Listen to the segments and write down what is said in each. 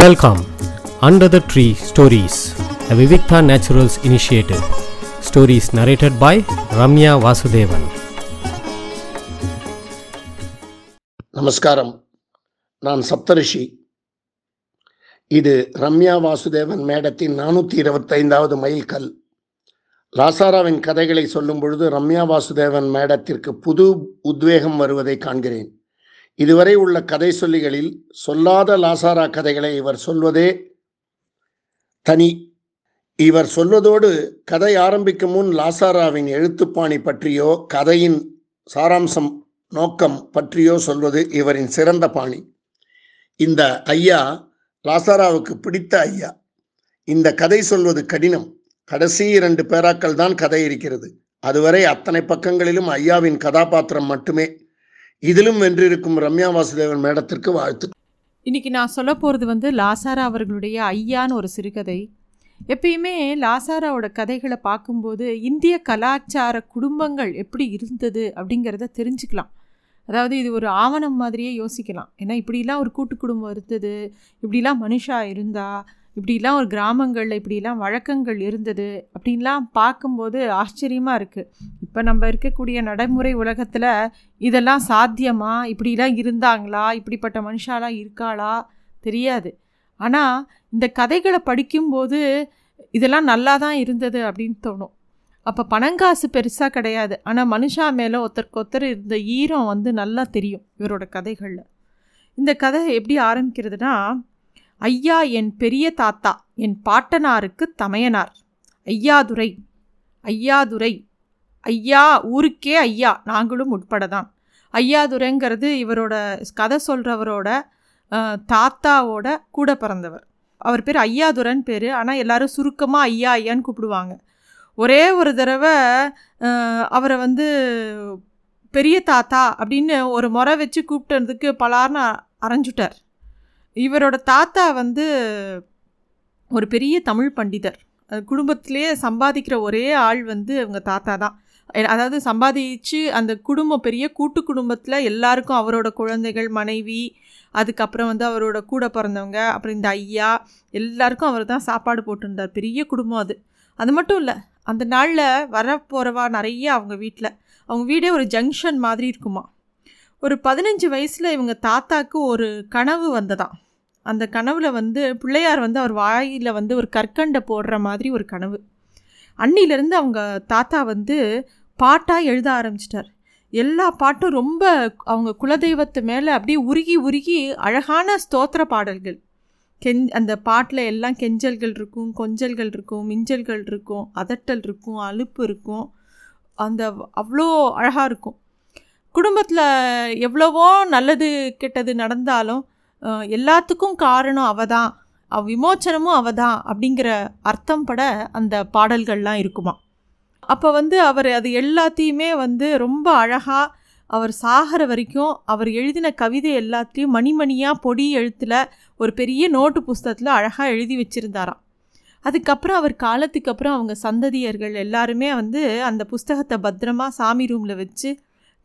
Welcome, Under the Tree Stories, a Viviktha Naturals initiative. Stories narrated by Ramya Vasudevan. நமஸ்காரம். நான் சப்தரிஷி. இது ரம்யா வாசுதேவன் மேடத்தின் 425வது மைல்கல். லாசாராவின் கதைகளை சொல்லும் பொழுது ரம்யா வாசுதேவன் மேடத்திற்கு புது உத்வேகம் வருவதை காண்கிறேன். இதுவரை உள்ள கதை சொல்லிகளில் சொல்லாத லாசாரா கதைகளை இவர் சொல்வதே தனி. இவர் சொல்வதோடு கதை ஆரம்பிக்கும் முன் லாசாராவின் எழுத்துப்பாணி பற்றியோ கதையின் சாராம்சம் நோக்கம் பற்றியோ சொல்வது இவரின் சிறந்த பாணி. இந்த ஐயா லாசாராவுக்கு பிடித்த ஐயா. இந்த கதை சொல்வது கடினம். கடைசி 2 பேராக்கள் தான் கதை இருக்கிறது. அதுவரை அத்தனை பக்கங்களிலும் ஐயாவின் கதாபாத்திரம் மட்டுமே. இதிலும் வென்றிருக்கும் ரம்யா வாசுதேவன் மேடத்திற்கு வாழ்த்து. இன்னைக்கு நான் சொல்ல போகிறது லாசாரா அவர்களுடைய ஐயான்னு ஒரு சிறுகதை. எப்பயுமே லாசாராவோட கதைகளை பார்க்கும்போது இந்திய கலாச்சார குடும்பங்கள் எப்படி இருந்தது அப்படிங்கிறத தெரிஞ்சுக்கலாம். அதாவது இது ஒரு ஆவணம் மாதிரியே யோசிக்கலாம். ஏன்னா இப்படிலாம் ஒரு கூட்டு குடும்பம் இருந்தது, இப்படிலாம் மனுஷா இருந்தா, இப்படிலாம் ஒரு கிராமங்களில் இப்படிலாம் வழக்கங்கள் இருந்தது அப்படின்லாம் பார்க்கும்போது ஆச்சரியமாக இருக்குது. இப்போ நம்ம இருக்கக்கூடிய நடைமுறை உலகத்தில் இதெல்லாம் சாத்தியமா, இப்படிலாம் இருந்தாங்களா, இப்படிப்பட்ட மனுஷாலாம் இருக்காளா தெரியாது. ஆனால் இந்த கதைகளை படிக்கும்போது இதெல்லாம் நல்லா தான் இருந்தது அப்படின்னு தோணும். அப்போ பணங்காசு பெருசாக கிடையாது, ஆனால் மனுஷா மேலே ஒருத்தருக்கொத்தர் இந்த ஈரம் நல்லா தெரியும் இவரோட கதைகளில். இந்த கதை எப்படி ஆரம்பிக்கிறதுனா, ஐயா என் பெரிய தாத்தா என் பாட்டனாருக்கு தமையனார். ய்யாதுரை ய்யாதுரை ஐயா ஊருக்கே ஐயா, நாங்களும் உட்பட தான். ய்யாதுரைங்கிறது இவரோட கதை சொல்கிறவரோட தாத்தாவோட கூட பிறந்தவர். அவர் பேர் ய்யாதுரைன்னு பேர், ஆனால் எல்லோரும் சுருக்கமாக ஐயா ஐயான்னு கூப்பிடுவாங்க. ஒரே ஒரு தடவை அவரை பெரிய தாத்தா அப்படின்னு ஒரு முறை வச்சு கூப்பிட்டதுக்கு பலார்னு அரைஞ்சுட்டார். இவரோட தாத்தா ஒரு பெரிய தமிழ் பண்டிதர். குடும்பத்திலே சம்பாதிக்கிற ஒரே ஆள் அவங்க தாத்தா தான். அதாவது சம்பாதிச்சு அந்த குடும்பம் பெரிய கூட்டு குடும்பத்தில் எல்லாருக்கும் அவரோட குழந்தைகள், மனைவி, அதுக்கப்புறம் அவரோட கூட பிறந்தவங்க, அப்புறம் இந்த ஐயா எல்லாருக்கும் அவர் தான் சாப்பாடு போட்டுருந்தார். பெரிய குடும்பம் அது. அது மட்டும் இல்லை, அந்த நாளில் வரப்போகிறவா நிறைய அவங்க வீடே ஒரு ஜங்ஷன் மாதிரி இருக்குமா. ஒரு 15 வயசில் இவங்க தாத்தாவுக்கு ஒரு கனவு வந்ததாம். அந்த கனவில் பிள்ளையார் அவர் வாயில் ஒரு கற்கண்டை போடுற மாதிரி ஒரு கனவு. அன்னிலேருந்து அவங்க தாத்தா பாட்டாக எழுத ஆரம்பிச்சிட்டார். எல்லா பாட்டும் ரொம்ப அவங்க குலதெய்வத்து மேலே அப்படியே உருகி உருகி அழகான ஸ்தோத்திர பாடல்கள். அந்த பாட்டில் எல்லாம் கெஞ்சல்கள் இருக்கும், கொஞ்சல்கள் இருக்கும், மிஞ்சல்கள் இருக்கும், அதட்டல் இருக்கும், அலுப்பு இருக்கும், அந்த அவ்வளோ அழகாக இருக்கும். குடும்பத்தில் எவ்வளவோ நல்லது கெட்டது நடந்தாலும் எல்லாத்துக்கும் காரணம் அவள் தான், விமோச்சனமும் அவள் தான் அப்படிங்கிற அர்த்தம் பட அந்த பாடல்கள்லாம் இருக்குமா. அப்போ அவர் அது எல்லாத்தையுமே ரொம்ப அழகாக அவர் சாகிற வரைக்கும் அவர் எழுதின கவிதை எல்லாத்தையும் மணிமணியாக பொடி எழுத்தில் ஒரு பெரிய நோட்டு புஸ்தகத்தில் அழகாக எழுதி வச்சுருந்தாராம். அதுக்கப்புறம் அவர் காலத்துக்கு அப்புறம் அவங்க சந்ததியர்கள் எல்லாருமே அந்த புஸ்தகத்தை பத்திரமா சாமி ரூமில் வச்சு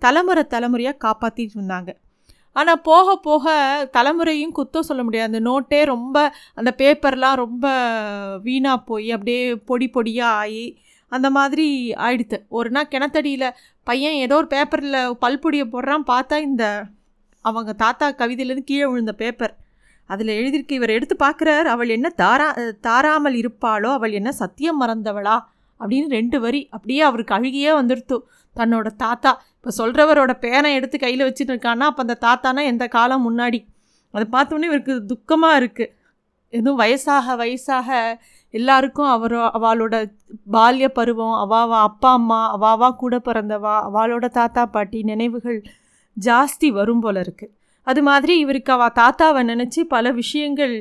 தலைமுறையாக காப்பாற்றிட்டு இருந்தாங்க. ஆனால் போக போக தலைமுறையும் குத்தம் சொல்ல முடியாது. அந்த நோட்டே ரொம்ப, அந்த பேப்பர்லாம் ரொம்ப வீணாக போய் அப்படியே பொடி பொடியாக ஆகி அந்த மாதிரி ஆயிடுத்து. ஒரு நாள் கிணத்தடியில் பையன் ஏதோ ஒரு பேப்பரில் பல்பொடியை போடுறான். பார்த்தா இந்த அவங்க தாத்தா கவிதையிலேருந்து கீழே விழுந்த பேப்பர், அதில் எழுதியிருக்கு. இவர் எடுத்து பார்க்குறார். அவள் என்ன தாராமல் இருப்பாளோ, அவள் என்ன சத்தியம் மறந்தவளா அப்படின்னு 2 வரி. அப்படியே அவருக்கு அழுகியே வந்துடுத்து. தன்னோட தாத்தா இப்போ சொல்கிறவரோட பேனை எடுத்து கையில் வச்சுட்டு இருக்கான்னா, அப்போ அந்த தாத்தானா எந்த காலம் முன்னாடி. அதை பார்த்தோன்னே இவருக்கு துக்கமாக இருக்குது. எதுவும் வயசாக வயசாக எல்லாருக்கும் அவளோட பால்ய பருவம், அவாவா அப்பா அம்மா, அவாவா கூட பிறந்தவா, அவளோட தாத்தா பாட்டி நினைவுகள் ஜாஸ்தி வரும் போல இருக்குது. அது மாதிரி இவருக்கு அவள் தாத்தாவை நினச்சி பல விஷயங்கள்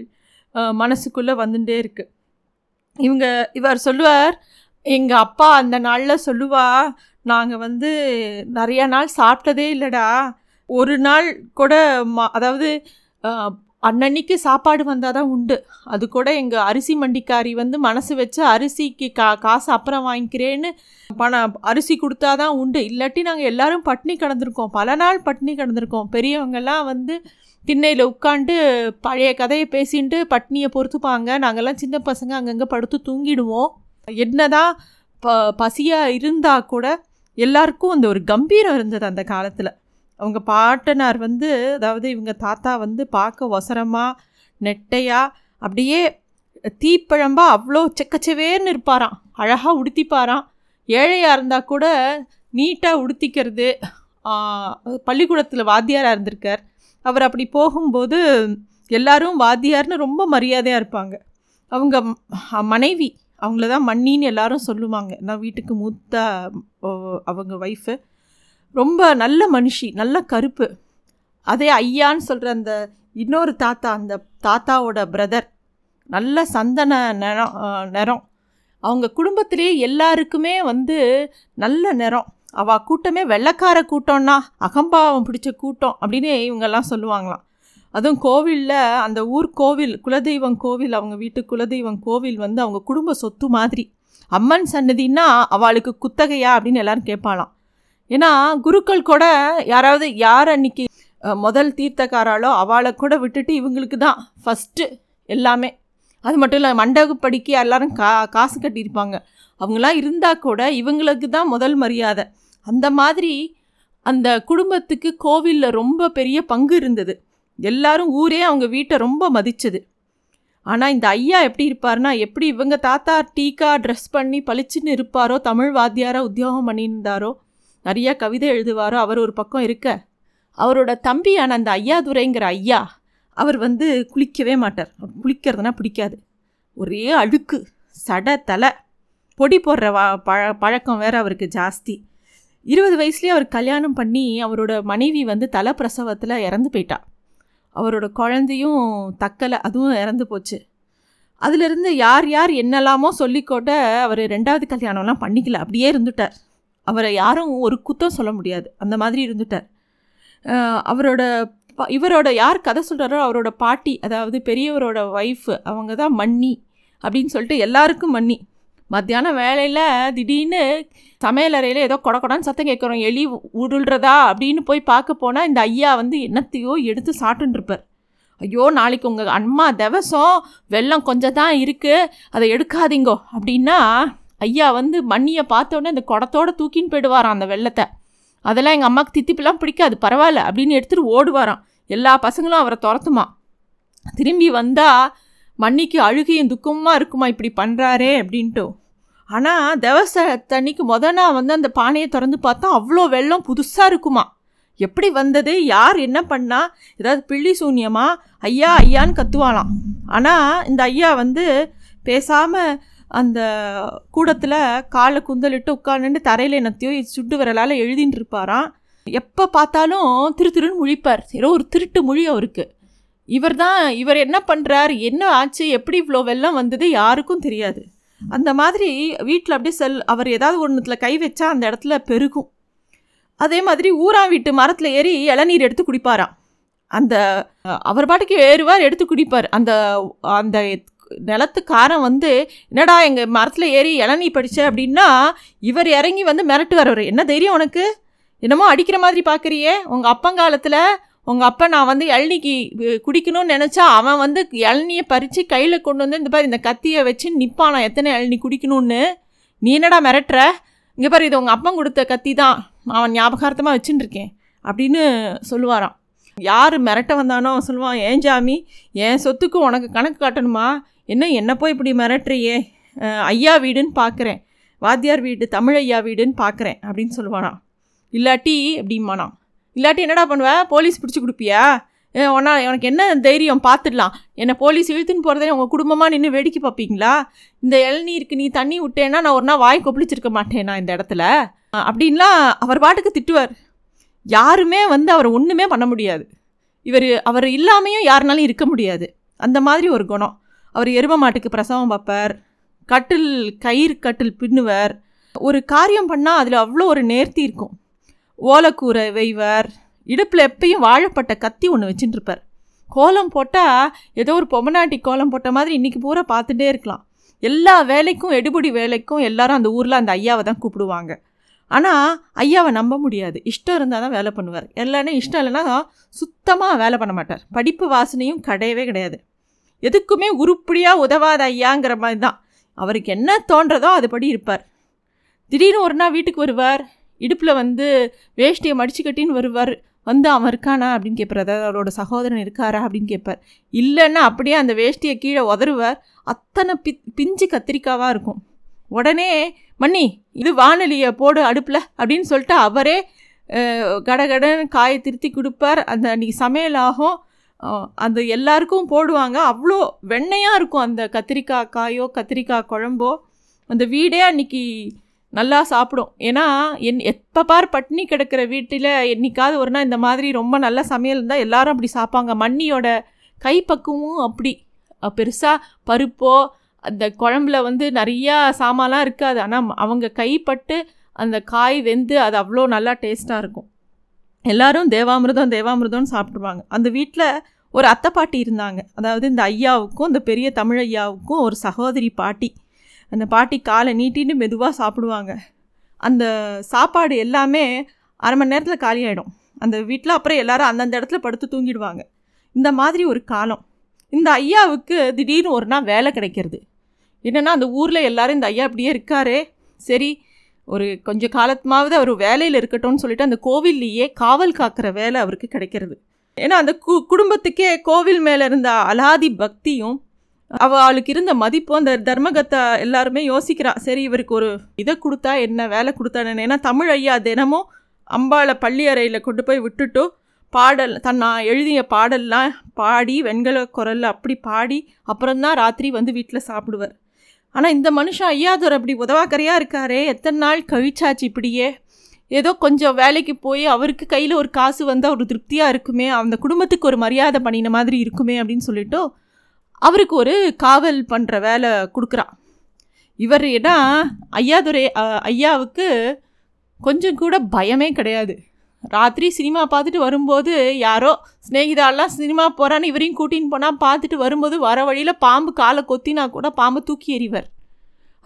மனசுக்குள்ளே வந்துட்டே இருக்குது. இவர் சொல்லுவார், எங்கள் அப்பா அந்த நாளில் சொல்லுவா, நாங்கள் நிறையா நாள் சாப்பிட்டதே இல்லைடா, ஒரு நாள் கூட அதாவது அன்னன்னைக்கு சாப்பாடு வந்தால் தான் உண்டு. அது கூட எங்கள் அரிசி மண்டிக்காரி மனசு வச்சு அரிசிக்கு காசு அப்புறம் வாங்கிக்கிறேன்னு அரிசி கொடுத்தா தான் உண்டு, இல்லாட்டி நாங்கள் எல்லோரும் பட்டினி கிடந்திருக்கோம், பல நாள் பட்டினி கிடந்திருக்கோம். பெரியவங்கெல்லாம் திண்ணையில் உட்காந்து பழைய கதையை பேசிட்டு பட்னியை பொறுத்துப்பாங்க. நாங்கள்லாம் சின்ன பசங்க அங்கங்கே படுத்து தூங்கிடுவோம். என்னதான் பசியாக இருந்தால் கூட எல்லாருக்கும் அந்த ஒரு கம்பீரம் இருந்தது அந்த காலத்தில். அவங்க பாட்டனார் வந்து, அதாவது இவங்க தாத்தா வந்து பார்க்க ஒசரமாக நெட்டையாக அப்படியே தீப்பழம்பாக அவ்வளோ செக்கச்சவேர்னு இருப்பாராம், அழகாக உடுத்திப்பாராம். ஏழையாக இருந்தால் கூட நீட்டாக உடுத்திக்கிறது. பள்ளிக்கூடத்தில் வாத்தியாராக இருந்திருக்கார் அவர். அப்படி போகும்போது எல்லோரும் வாத்தியார்னு ரொம்ப மரியாதையாக இருப்பாங்க. அவங்க மனைவி அவங்கள தான் மண்ணின்னு எல்லாரும் சொல்லுவாங்க. நான் வீட்டுக்கு மூத்த அவங்க ஒய்ஃபு ரொம்ப நல்ல மனுஷி, நல்ல கருப்பு. அதே ஐயான்னு சொல்கிற அந்த இன்னொரு தாத்தா, அந்த தாத்தாவோட பிரதர் நல்ல சந்தன நிறம். அவங்க குடும்பத்திலே எல்லாருக்குமே வந்து நல்ல நிறம். அவள் கூட்டமே வெள்ளைக்கார கூட்டம்னா அகம்பாவம் பிடிச்ச கூட்டம் அப்படின்னு இவங்கெல்லாம் சொல்லுவாங்களாம். அதுவும் கோவிலில், அந்த ஊர் கோவில் குலதெய்வம் கோவில், அவங்க வீட்டு குலதெய்வம் கோவில் வந்து அவங்க குடும்ப சொத்து மாதிரி. அம்மன் சன்னதின்னா அவளுக்கு குத்தகையா அப்படின்னு எல்லோரும் கேட்பாளாம். ஏன்னா குருக்கள் கூட யாராவது யார் அன்றைக்கி முதல் தீர்த்தக்காராலோ அவளை கூட விட்டுட்டு இவங்களுக்கு தான் ஃபஸ்ட்டு எல்லாமே. அது மட்டும் இல்லை, மண்டகப்படிக்கு எல்லோரும் காசு கட்டியிருப்பாங்க. அவங்களாம் இருந்தால் கூட இவங்களுக்கு தான் முதல் மரியாதை. அந்த மாதிரி அந்த குடும்பத்துக்கு கோவிலில் ரொம்ப பெரிய பங்கு இருந்தது. எல்லாரும் ஊரே அவங்க வீட்டை ரொம்ப மதித்தது. ஆனால் இந்த ஐயா எப்படி இருப்பார்னா, எப்படி இவங்க தாத்தா டீக்கா ட்ரெஸ் பண்ணி பளிச்சுன்னு இருப்பாரோ, தமிழ் வாத்தியாராக உத்தியோகம் பண்ணியிருந்தாரோ, நிறையா கவிதை எழுதுவாரோ, அவர் ஒரு பக்கம் இருக்க, அவரோட தம்பியான அந்த ஐயாதுரைங்கிற ஐயா அவர் வந்து குளிக்கவே மாட்டார். குளிக்கிறதுனா பிடிக்காது. ஒரே அழுக்கு, சடை, தலை, பொடி போடுற பழக்கம் வேறு அவருக்கு ஜாஸ்தி. 20 வயசுலேயே அவர் கல்யாணம் பண்ணி அவரோட மனைவி வந்து தலை பிரசவத்தில் இறந்து போயிட்டா. அவரோட குழந்தையும் தக்கலை, அதுவும் இறந்து போச்சு. அதிலிருந்து யார் யார் என்னெல்லாமோ சொல்லிக்கோட்ட அவர் 2வது கல்யாணம்லாம் பண்ணிக்கல, அப்படியே இருந்துட்டார். அவரை யாரும் ஒரு குத்தம் சொல்ல முடியாது, அந்த மாதிரி இருந்துட்டார். இவரோட யார் கதை சொல்கிறாரோ அவரோட பாட்டி, அதாவது பெரியவரோட ஒய்ஃபு, அவங்க தான் மன்னி அப்படின்னு சொல்லிட்டு எல்லாருக்கும் மன்னி. மத்தியானம் வேலையில் திடீர்னு சமையலறையில் ஏதோ கொடக்கொடான்னு சத்தம் கேட்குறோம், எலி உருள்றதா அப்படின்னு போய் பார்க்க போனால் இந்த ஐயா வந்து என்னத்தையோ எடுத்து சாப்பிட்டுருப்பார். ஐயோ, நாளைக்கு உங்கள் அம்மா தவசம், வெள்ளம் கொஞ்சம் தான் இருக்குது, அதை எடுக்காதீங்கோ அப்படின்னா ஐயா வந்து மண்ணியை பார்த்தோன்னே அந்த குடத்தோடு தூக்கின்னு போயிடுவாராம் அந்த வெள்ளத்தை. அதெல்லாம் எங்கள் அம்மாவுக்கு தித்திப்பெல்லாம் பிடிக்காது, பரவாயில்ல அப்படின்னு எடுத்துகிட்டு ஓடுவாராம். எல்லா பசங்களும் அவரை துரத்துமா. திரும்பி வந்தால் மண்ணிக்கு அழுகையும் துக்கமாக இருக்குமா, இப்படி பண்ணுறாரே அப்படின்ட்டு. ஆனால் தவசத்தன்னைக்கு முதனாக வந்து அந்த பானையை திறந்து பார்த்தா அவ்வளோ வெள்ளம் புதுசாக இருக்குமா. எப்படி வந்தது, யார் என்ன பண்ணால், ஏதாவது பிள்ளி சூன்யமா ஐயா ஐயான்னு கத்துவாளாம். ஆனால் இந்த ஐயா வந்து பேசாமல் அந்த கூடத்தில் காலை குந்தலிட்டு உட்காந்துட்டு தரையில் என்னத்தையோ சுட்டு விரலால் எழுதின்னு இருப்பாராம். எப்போ பார்த்தாலும் திரு திருன்னு முழிப்பார். ஏதோ ஒரு திருட்டு மொழி அவருக்கு. இவர் என்ன பண்ணுறார், என்ன ஆச்சு, எப்படி இவ்வளோ வெள்ளம் வந்தது யாருக்கும் தெரியாது. அந்த மாதிரி வீட்டில் அப்படியே அவர் ஏதாவது ஒன்றுத்தில் கை வச்சா அந்த இடத்துல பெருகும். அதே மாதிரி ஊரா வீட்டு மரத்தில் ஏறி இளநீர் எடுத்து குடிப்பாராம். அந்த அவர் பாட்டுக்கு ஏறுவார், எடுத்து குடிப்பார். அந்த அந்த நிலத்துக்காரன் வந்து, என்னடா எங்கள் மரத்தில் ஏறி இளநீ படித்த அப்படின்னா இவர் இறங்கி வந்து மிரட்டு வரவர், என்ன தைரியம் உனக்கு, என்னமோ அடிக்கிற மாதிரி பார்க்குறியே, உங்கள் அப்பங்காலத்தில் உங்கள் அப்பா நான் வந்து இளநீக்கு குடிக்கணும்னு நினச்சா அவன் வந்து இளநியை பறித்து கையில் கொண்டு வந்து இந்த பாரு இந்த கத்தியை வச்சு நிற்பானா எத்தனை இளநீ குடிக்கணும்னு, நீ என்னடா மிரட்டுற, இங்கே பாரு இது உங்கள் அப்பன் கொடுத்த கத்தி தான், அவன் ஞாபகார்த்தமாக வச்சுட்டுருக்கேன் அப்படின்னு சொல்லுவாராம். யார் மிரட்ட வந்தானோ சொல்லுவான், ஏன் ஜாமி என் சொத்துக்கு உனக்கு கணக்கு காட்டணுமா, என்ன போய் இப்படி மிரட்டுறியே, ஐயா வீடுன்னு பார்க்குறேன், வாத்தியார் வீடு, தமிழ் ஐயா வீடுன்னு பார்க்குறேன் அப்படின்னு சொல்லுவானா. இல்லாட்டி அப்படிமானா, இல்லாட்டி என்னடா பண்ணுவ, போலீஸ் பிடிச்சி கொடுப்பியா, ஒன்றா உனக்கு என்ன தைரியம், பார்த்துடலாம், என்னை போலீஸ் இழுத்துன்னு போகிறதே உங்கள் குடும்பமாக நின்று வேடிக்கை பார்ப்பீங்களா, இந்த இளநீருக்கு நீ தண்ணி விட்டேன்னா நான் ஒரு நாள் வாய் கொப்பளிச்சிருக்க மாட்டேன் நான் இந்த இடத்துல அப்படின்லாம் அவர் பாட்டுக்கு திட்டுவார். யாருமே வந்து அவர் ஒன்றுமே பண்ண முடியாது. அவர் இல்லாமையும் யாருனாலும் இருக்க முடியாது. அந்த மாதிரி ஒரு குணம். அவர் எருமை மாட்டுக்கு பிரசவம் பார்ப்பார், கயிறு கட்டில் பின்னுவர், ஒரு காரியம் பண்ணால் அதில் அவ்வளோ ஒரு நேர்த்தி இருக்கும். ஓலைக்கூரை வெய்வர், இடுப்பில் எப்பயும் வாழைப்பட்ட கத்தி ஒன்று வச்சுட்டு இருப்பார். கோலம் போட்டால் ஏதோ ஒரு பொம்மநாட்டி கோலம் போட்ட மாதிரி இன்றைக்கி பூரா பார்த்துட்டே இருக்கலாம். எல்லா வேலைக்கும், எடுபடி வேலைக்கும் எல்லாரும் அந்த ஊரில் அந்த ஐயாவை தான் கூப்பிடுவாங்க. ஆனால் ஐயாவை நம்ப முடியாது. இஷ்டம் இருந்தால் தான் வேலை பண்ணுவார். எல்லாமே இஷ்டம் இல்லைன்னா சுத்தமாக வேலை பண்ண மாட்டார். படிப்பு வாசனையும் கிடையவே கிடையாது. எதுக்குமே உருப்படியாக உதவாத ஐயாங்கிற மாதிரி தான். அவருக்கு என்ன தோன்றதோ அதுபடி இருப்பார். திடீர்னு ஒரு நாள் வீட்டுக்கு வருவார், இடுப்பில் வேஷ்டியை மடித்து கட்டின்னு வருவார். அவன் இருக்கானா அப்படின்னு கேட்பார். அதாவது அவரோட சகோதரன் இருக்காரா அப்படின்னு கேட்பார். இல்லைன்னா அப்படியே அந்த வேஷ்டியை கீழே உதறுவார். அத்தனை பிஞ்சு கத்திரிக்காவாக இருக்கும். உடனே மண்ணி இது வானொலியை போடு அடுப்பில் அப்படின்னு சொல்லிட்டு அவரே கடகடன் காயை திருத்தி கொடுப்பார். அந்த அன்றைக்கி சமையலாகும். அந்த எல்லாருக்கும் போடுவாங்க. அவ்வளோ வெண்ணையாக இருக்கும் அந்த கத்திரிக்காய் காயோ கத்திரிக்காய் குழம்போ. அந்த வீடே அன்றைக்கி நல்லா சாப்பிடும். ஏன்னா எப்போ பார் பட்னி கிடக்கிற வீட்டில் என்றைக்காவது ஒருனா இந்த மாதிரி ரொம்ப நல்ல சமையல் இருந்தால் எல்லோரும் அப்படி சாப்பாங்க. மண்ணியோட கைப்பக்குவமும் அப்படி பெருசாக பருப்போ அந்த குழம்புல நிறையா சாமான்லாம் இருக்காது. ஆனால் அவங்க கைப்பட்டு அந்த காய் வெந்து அது அவ்வளோ நல்லா டேஸ்ட்டாக இருக்கும். எல்லோரும் தேவாமிர்தம் தேவாமிர்தம்னு சாப்பிடுவாங்க. அந்த வீட்டில் ஒரு அத்தை பாட்டி இருந்தாங்க. அதாவது இந்த ஐயாவுக்கும் இந்த பெரிய தமிழ் ஐயாவுக்கும் ஒரு சகோதரி பாட்டி. அந்த பாட்டி காலை நீட்டின்னு மெதுவாக சாப்பிடுவாங்க. அந்த சாப்பாடு எல்லாமே அரை மணி நேரத்தில் காலியாகிடும் அந்த வீட்டில். அப்புறம் எல்லோரும் அந்தந்த இடத்துல படுத்து தூங்கிடுவாங்க. இந்த மாதிரி ஒரு காலம். இந்த ஐயாவுக்கு திடீர்னு ஒரு நாள் வேலை கிடைக்கிறது. என்னென்னா அந்த ஊரில் எல்லோரும் இந்த ஐயா அப்படியே இருக்காரே, சரி ஒரு கொஞ்சம் காலத்துமாவது அவர் வேலையில் இருக்கட்டும்னு சொல்லிட்டு அந்த கோவில்லையே காவல் காக்கிற வேலை அவருக்கு கிடைக்கிறது. ஏன்னா அந்த குடும்பத்துக்கே கோவில் மேலே இருந்த அலாதி பக்தியும் அவளுக்கு இருந்த மதிப்பும் அந்த தர்மகத்தை எல்லாருமே யோசிக்கிறான். சரி இவருக்கு ஒரு இதை கொடுத்தா என்ன, வேலை கொடுத்தானு. ஏன்னா தமிழ் ஐயா தினமும் அம்பாளை பள்ளி அறையில் கொண்டு போய் விட்டுட்டு பாடல் நான் எழுதிய பாடல்லாம் பாடி வெண்கல குரலில் அப்படி பாடி அப்புறம்தான் ராத்திரி வீட்டில் சாப்பிடுவார். ஆனால் இந்த மனுஷன் ஐயாதூர் அப்படி உதவாக்கரையாக இருக்காரே, எத்தனை நாள் கழிச்சாச்சு இப்படியே. ஏதோ கொஞ்சம் வேலைக்கு போய் அவருக்கு கையில் ஒரு காசு வந்தால் ஒரு திருப்தியாக இருக்குமே, அந்த குடும்பத்துக்கு ஒரு மரியாதை பண்ணின மாதிரி இருக்குமே அப்படின்னு சொல்லிவிட்டு அவருக்கு ஒரு காவல் பண்ணுற வேலை கொடுக்குறான். இவர் ஏன்னா ஐயாவுக்கு கொஞ்சம் கூட பயமே கிடையாது. ராத்திரி சினிமா பார்த்துட்டு வரும்போது யாரோ ஸ்நேகிதாலாம் சினிமா போகிறான்னு இவரையும் கூட்டின்னு போனால் பார்த்துட்டு வரும்போது வர வழியில் பாம்பு காலை கொத்தினா கூட பாம்பு தூக்கி எறிவர்.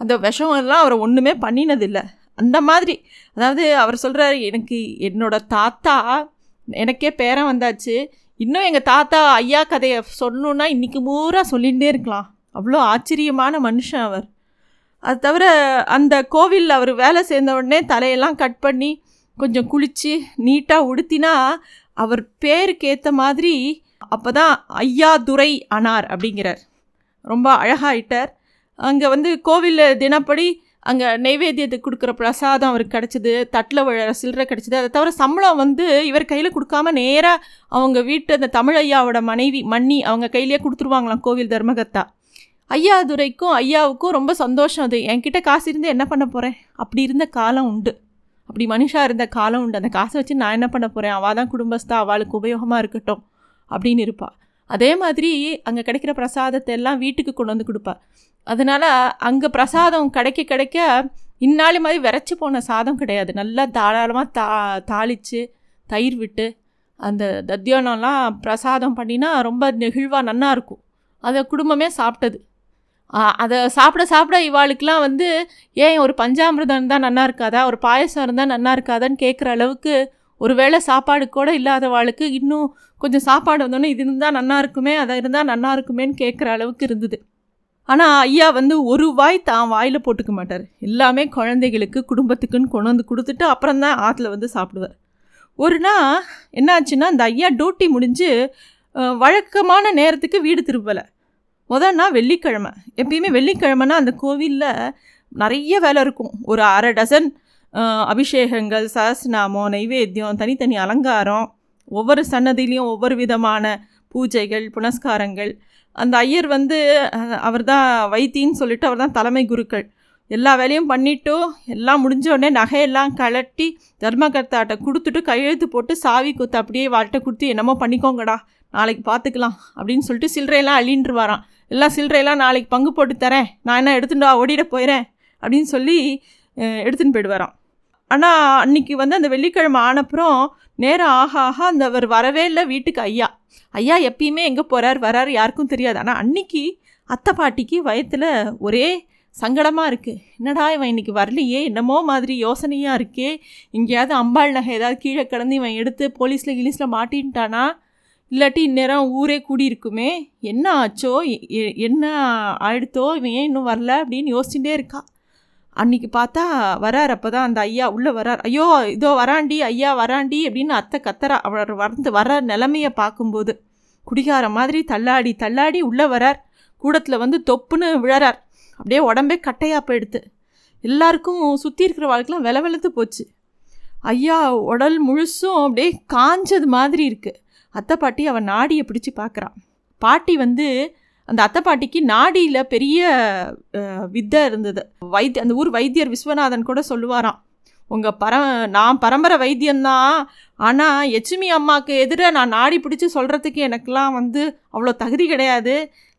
அந்த விஷம் எல்லாம் அவரை ஒன்றுமே பண்ணினதில்லை. அந்த மாதிரி அதாவது அவர் சொல்கிறார், எனக்கு என்னோடய தாத்தா எனக்கே பேரன் வந்தாச்சு, இன்னும் எங்கள் தாத்தா ஐயா கதையை சொல்லணுன்னா இன்றைக்கி பூரா சொல்லிகிட்டே இருக்கலாம். அவ்வளோ ஆச்சரியமான மனுஷன் அவர். அது தவிர அந்த கோவிலில் அவர் வேலை சேர்ந்த உடனே தலையெல்லாம் கட் பண்ணி கொஞ்சம் குளித்து நீட்டாக உடுத்தினா அவர் பேருக்கு ஏற்ற மாதிரி அப்போ தான் ஈயாதுரை ஆனார் அப்படிங்கிறார். ரொம்ப அழகாயிட்டார். அங்கே கோவிலில் தினப்படி அங்கே நைவேத்தியத்துக்கு கொடுக்குற பிரசாதம் அவருக்கு கிடச்சிது, தட்டில் விழற சில்லறை கிடச்சிது. அதை தவிர சம்பளம் இவர் கையில் கொடுக்காம நேராக அவங்க வீட்டு அந்த தமிழ் ஐயாவோட மனைவி மண்ணி அவங்க கையிலேயே கொடுத்துருவாங்களாம் கோவில் தர்மகத்தா. ஈயாதுரைக்கும் ஐயாவுக்கும் ரொம்ப சந்தோஷம். அது என்கிட்ட காசு இருந்து என்ன பண்ண போகிறேன், அப்படி இருந்த காலம் உண்டு, அப்படி மனுஷா இருந்த காலம் உண்டு. அந்த காசை வச்சு நான் என்ன பண்ண போகிறேன், அவள் தான் குடும்பஸ்தா, அவளுக்கு உபயோகமாக இருக்கட்டும் அப்படின்னு இருப்பாள். அதே மாதிரி அங்கே கிடைக்கிற பிரசாதத்தை எல்லாம் வீட்டுக்கு கொண்டு கொடுப்பாள். அதனால் அங்கே பிரசாதம் கிடைக்க கிடைக்க இந்நாள் மாதிரி விரைச்சி போன சாதம் கிடையாது. நல்லா தாராளமாக தாளித்து தயிர் விட்டு அந்த தத்தியானம்லாம் பிரசாதம் பண்ணினா ரொம்ப நெகிழ்வாக நல்லாயிருக்கும். அதை குடும்பமே சாப்பிட்டது. அதை சாப்பிட சாப்பிட இவாளுக்கெலாம் ஏன் ஒரு பஞ்சாமிரதம் இருந்தால் நல்லா இருக்காதா, ஒரு பாயசம் இருந்தால் நல்லா இருக்காதான்னு கேட்குற அளவுக்கு ஒரு வேளை சாப்பாடு கூட இல்லாதவாளுக்கு இன்னும் கொஞ்சம் சாப்பாடு வந்தோன்னே இது இருந்தால் நல்லா இருக்குமே, அதை இருந்தால் நல்லா இருக்குமேன்னு கேட்குற அளவுக்கு இருந்தது. ஆனால் ஐயா ஒரு வாய் தான் வாயில் போட்டுக்க மாட்டார். எல்லாமே குழந்தைகளுக்கு குடும்பத்துக்குன்னு கொண்டு கொடுத்துட்டு அப்புறம்தான் ஆற்றுல சாப்பிடுவார். ஒரு நாள் என்னாச்சுன்னா இந்த ஐயா டியூட்டி முடிஞ்சு வழக்கமான நேரத்துக்கு வீடு திரும்பலை. முதல் நாள் வெள்ளிக்கிழமை. எப்பயுமே வெள்ளிக்கிழமைனா அந்த கோவிலில் நிறைய வேலை இருக்கும். ஒரு அரை டசன் அபிஷேகங்கள், சஹஸ்ரநாமம், நைவேத்தியம், தனித்தனி அலங்காரம், ஒவ்வொரு சன்னதியிலையும் ஒவ்வொரு விதமான பூஜைகள் புனஸ்காரங்கள். அந்த ஐயர் அவர் தான் வைத்தின்னு சொல்லிட்டு அவர் தான் தலைமை குருக்கள். எல்லா வேலையும் பண்ணிவிட்டு எல்லாம் முடிஞ்சோடனே நகையெல்லாம் கலட்டி தர்மகர்த்தாட்ட கொடுத்துட்டு கையெழுத்து போட்டு சாவி கொத்து அப்படியே வாட்ட கொடுத்து என்னமோ பண்ணிக்கோங்கடா, நாளைக்கு பார்த்துக்கலாம் அப்படின்னு சொல்லிட்டு சில்லறையெல்லாம் அள்ளின்று வரான். எல்லாம் சில்லறையெல்லாம் நாளைக்கு பங்கு போட்டு தரேன், நான் என்ன எடுத்துகிட்டு ஓடிட போயிடறேன் அப்படின்னு சொல்லி எடுத்துன்னு போயிடுவாராம். ஆனால் அன்றைக்கி அந்த வெள்ளிக்கிழமை ஆனப்புறம் நேரம் ஆக ஆக அந்த அவர் வரவே இல்லை வீட்டுக்கு. ஐயா எப்பயுமே எங்கே போகிறார் வரார் யாருக்கும் தெரியாது. ஆனால் அன்றைக்கி அத்தை பாட்டிக்கு வயத்தில் ஒரே சங்கடமாக இருக்குது, என்னடா இவன் இன்றைக்கி வரலையே, என்னமோ மாதிரி யோசனையாக இருக்கே, எங்கேயாவது அம்பாள் நகை ஏதாவது கீழே கிடந்து இவன் எடுத்து போலீஸில் கிலீஸில் மாட்டின்ட்டானா, இல்லாட்டி இந்நேரம் ஊரே கூடியிருக்குமே, என்ன ஆச்சோ, என்ன ஆயிடுத்தோ, இவன் ஏன் இன்னும் வரல அப்படின்னு யோசிச்சுட்டே இருக்கா. அன்றைக்கி பார்த்தா வரார். அப்போ தான் அந்த ஐயா உள்ளே வரார். ஐயோ இதோ வராண்டி ஐயா வராண்டி அப்படின்னு அத்தை கத்துறா. அவர் வர நிலமையை பார்க்கும்போது குடிகார மாதிரி தள்ளாடி தள்ளாடி உள்ளே வரார். கூடத்தில் வந்து தொப்புன்னு விழறார். அப்படியே உடம்பே கட்டையாக போயிடுத்து. எல்லாருக்கும் சுற்றி இருக்கிற வாழ்க்கெலாம் வில வெளுத்து போச்சு. ஐயா உடல் முழுசும் அப்படியே காஞ்சது மாதிரி இருக்குது. அத்தை பாட்டி அவன் நாடியை பிடிச்சி பார்க்குறான். பாட்டி வந்து அந்த அத்தை பாட்டிக்கு நாடியில் பெரிய வித்தை இருந்தது. அந்த ஊர் வைத்தியர் விஸ்வநாதன் கூட சொல்லுவாராம், உங்கள் நான் பரம்பரை வைத்தியந்தான், ஆனால் லட்சுமி அம்மாவுக்கு எதிராக நான் நாடி பிடிச்சி சொல்கிறதுக்கு எனக்கெலாம் வந்து அவ்வளோ தகுதி கிடையாது,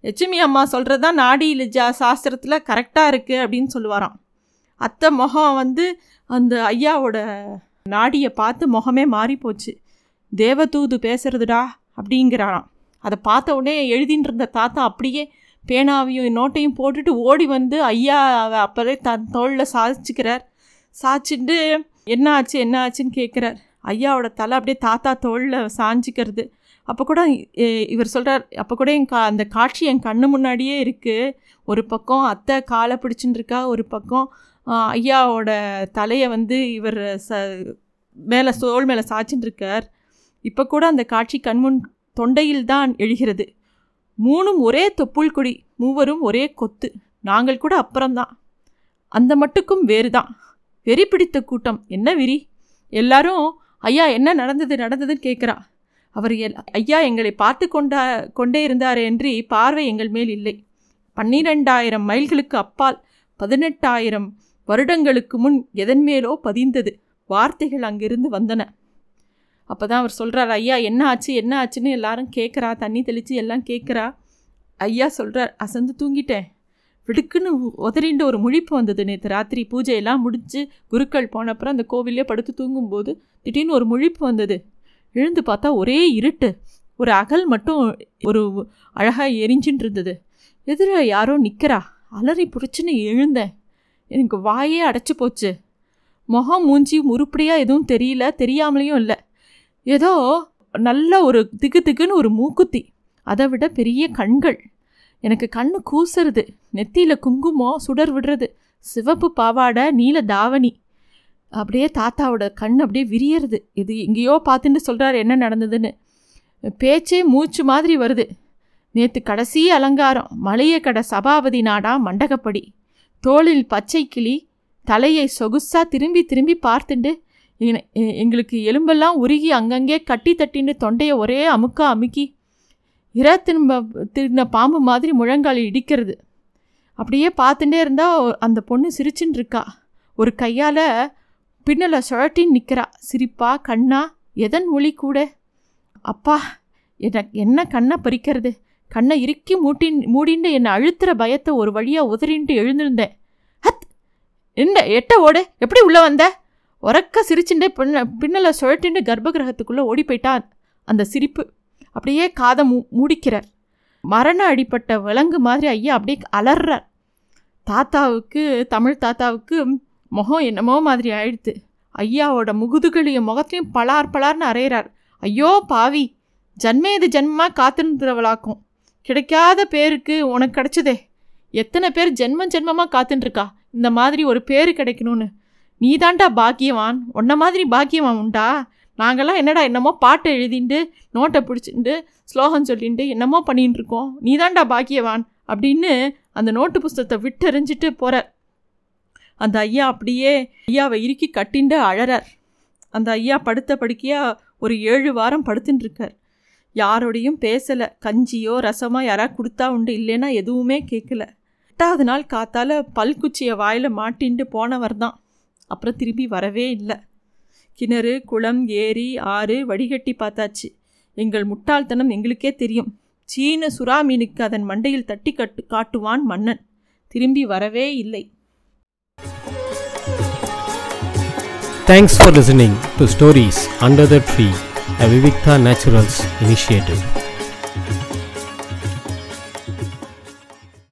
லட்சுமி அம்மா சொல்கிறது தான் நாடியில் சாஸ்திரத்தில் கரெக்டாக இருக்குது அப்படின்னு சொல்லுவாராம். அத்தை முகம் வந்து அந்த ஐயாவோட நாடியை பார்த்து முகமே மாறி போச்சு. தேவதூது பேசுகிறதுடா அப்படிங்கிறாராம். அதை பார்த்த உடனே எழுதின்னு இருந்த தாத்தா அப்படியே பேனாவையும் நோட்டையும் போட்டுட்டு ஓடி வந்து ஐயாவை அப்போவே தன் தோளில் சாதிச்சுக்கிறார். சாய்ச்சிட்டு என்ன ஆச்சு என்ன ஆச்சுன்னு கேட்குறார். ஐயாவோட தலை அப்படியே தாத்தா தோளில் சாஞ்சிக்கிறது. அப்போ கூட இவர் சொல்கிறார், அப்போ கூட அந்த காட்சி என் கண்ணு முன்னாடியே இருக்குது. ஒரு பக்கம் அத்தை காலை பிடிச்சுட்டு இருக்கா, ஒரு பக்கம் ஐயாவோட தலையை வந்து இவர் மேலே தோள் மேலே சாய்ச்சின்னு இருக்கார். இப்போ கூட அந்த காட்சி கண்முன் தொண்டையில் தான் எழுகிறது. மூணும் ஒரே தொப்புள் கொடி, மூவரும் ஒரே கொத்து, நாங்கள் கூட அப்புறம்தான், அந்த மட்டுக்கும் வேறு தான். வெறி பிடித்த கூட்டம், என்ன வெறி, எல்லாரும் ஐயா என்ன நடந்தது நடந்ததுன்னு கேட்குறா. அவர் ஐயா எங்களை பார்த்து கொண்டே இருந்தாரே என்று பார்வை எங்கள் மேல் இல்லை. 12,000 மைல்களுக்கு அப்பால் 18,000 வருடங்களுக்கு முன் எதன் மேலோ பதிந்தது வார்த்தைகள் அங்கிருந்து வந்தன. அப்போ தான் அவர் சொல்கிறார், ஐயா என்ன ஆச்சு என்ன ஆச்சுன்னு எல்லாரும் கேட்குறா, தண்ணி தெளித்து எல்லாம் கேட்குறா. ஐயா சொல்கிறார், அசந்து தூங்கிட்டேன், விடுக்குன்னு உதறிண்டு ஒரு முழிப்பு வந்தது. நேற்று ராத்திரி பூஜையெல்லாம் முடிஞ்சு குருக்கள் போனப்புறம் அந்த கோவிலே படுத்து தூங்கும்போது திடீர்னு ஒரு முழிப்பு வந்தது. எழுந்து பார்த்தா ஒரே இருட்டு, ஒரு அகல் மட்டும் ஒரு அழகாக எரிஞ்சுட்டு இருந்தது. எதிர யாரோ நிற்கிறா, அலறி பிடிச்சின்னு எழுந்தேன், எனக்கு வாயே அடைச்சி போச்சு. முகம் மூஞ்சி முறுப்படியாக எதுவும் தெரியல, தெரியாமலையும் இல்லை, ஏதோ நல்ல ஒரு திக்கு திக்குன்னு ஒரு மூக்குத்தி, அதை விட பெரிய கண்கள், எனக்கு கண்ணு கூசுறது, நெத்தியில் குங்குமம் சுடர் விடுறது, சிவப்பு பாவாடை நீல தாவணி, அப்படியே தாத்தாவோட கண் அப்படியே விரியறது. இது எங்கேயோ பார்த்துட்டு சொல்கிறார் என்ன நடந்ததுன்னு. பேச்சே மூச்சு மாதிரி வருது. நேற்று கடைசி அலங்காரம், மளிகை கடை சபாபதி நாடா மண்டகப்படி, தோளில் பச்சை கிளி, தலையை சொகுசாக திரும்பி திரும்பி பார்த்துண்டு எங்களுக்கு எலும்பெல்லாம் உருகி அங்கங்கே கட்டி தட்டின்னு தொண்டையை ஒரே அமுக்கா அமுக்கி இற திரும்ப பாம்பு மாதிரி முழங்காலி இடிக்கிறது. அப்படியே பார்த்துட்டே இருந்தால் அந்த பொண்ணு சிரிச்சுன்னு இருக்கா, ஒரு கையால் பின்னலை சுழட்டின்னு நிற்கிறா, சிரிப்பா கண்ணா எதன் ஒளி கூட. அப்பா என்ன கண்ணை பறிக்கிறது, கண்ணை இறுக்கி மூடிண்டு என்னை அழுத்துற பயத்தை ஒரு வழியாக உதறின்ட்டு எழுந்திருந்தேன். ஹத் என்ன எட்ட ஓடு, எப்படி உள்ளே வந்த, உறக்க சிரிச்சுட்டே பின்னலை சுழட்டின்னு கர்ப்பகிரகத்துக்குள்ளே ஓடி போயிட்டான். அந்த சிரிப்பு அப்படியே காதை மூடிக்கிறார். மரண அடிப்பட்ட விலங்கு மாதிரி ஐயா அப்படியே அலறார். தாத்தாவுக்கு தமிழ் தாத்தாவுக்கு முகம் என்னமோ மாதிரி ஆயிடுத்து. ஐயாவோட முகுதுகளையும் முகத்தையும் பலார் பலார்னு அரைகிறார். ஐயோ பாவி, ஜன்மேது ஜென்மமாக காத்துன்றவளாக்கும், கிடைக்காத பேருக்கு உனக்கு கிடச்சதே, எத்தனை பேர் ஜென்மம் ஜென்மமாக காத்துன்ட்ருக்கா இந்த மாதிரி ஒரு பேர் கிடைக்கணும்னு, நீ தாண்டா பாக்கியவான், உன்ன மாதிரி பாக்கியவான் உண்டா, நாங்கள்லாம் என்னடா என்னமோ பாட்டை எழுதிண்டு நோட்டை பிடிச்சிட்டு ஸ்லோகம் சொல்லிட்டு என்னமோ பண்ணிகிட்டு இருக்கோம், நீ தாண்டா பாக்கியவான் அப்படின்னு அந்த நோட்டு புஸ்தகத்தை விட்டெறிஞ்சிட்டு போகிறார். அந்த ஐயா அப்படியே ஐயாவை இறுக்கி கட்டிண்டு அழறார். அந்த ஐயா படுத்த படுக்கையாக ஒரு 7 வாரம் படுத்துட்டுருக்கார். யாரோடையும் பேசலை, கஞ்சியோ ரசமோ யாராவது கொடுத்தா உண்டு, இல்லைன்னா எதுவுமே கேட்கல. 8வது நாள் காத்தால் பல்குச்சியை வாயில் மாட்டின்ட்டு போனவர் தான், அப்புறம் திரும்பி வரவே இல்லை. கிணறு குளம் ஏரி ஆறு வடிகட்டி பார்த்தாச்சு. எங்கள் முட்டாள்தனம் எங்களுக்கே தெரியும். சீன சுறா மீனுக்கு அதன் மண்டையில் தட்டி காட்டுவான் மன்னன். திரும்பி வரவே இல்லை. Thanks for listening to Stories Under the Tree, a Viviktha Naturals initiative.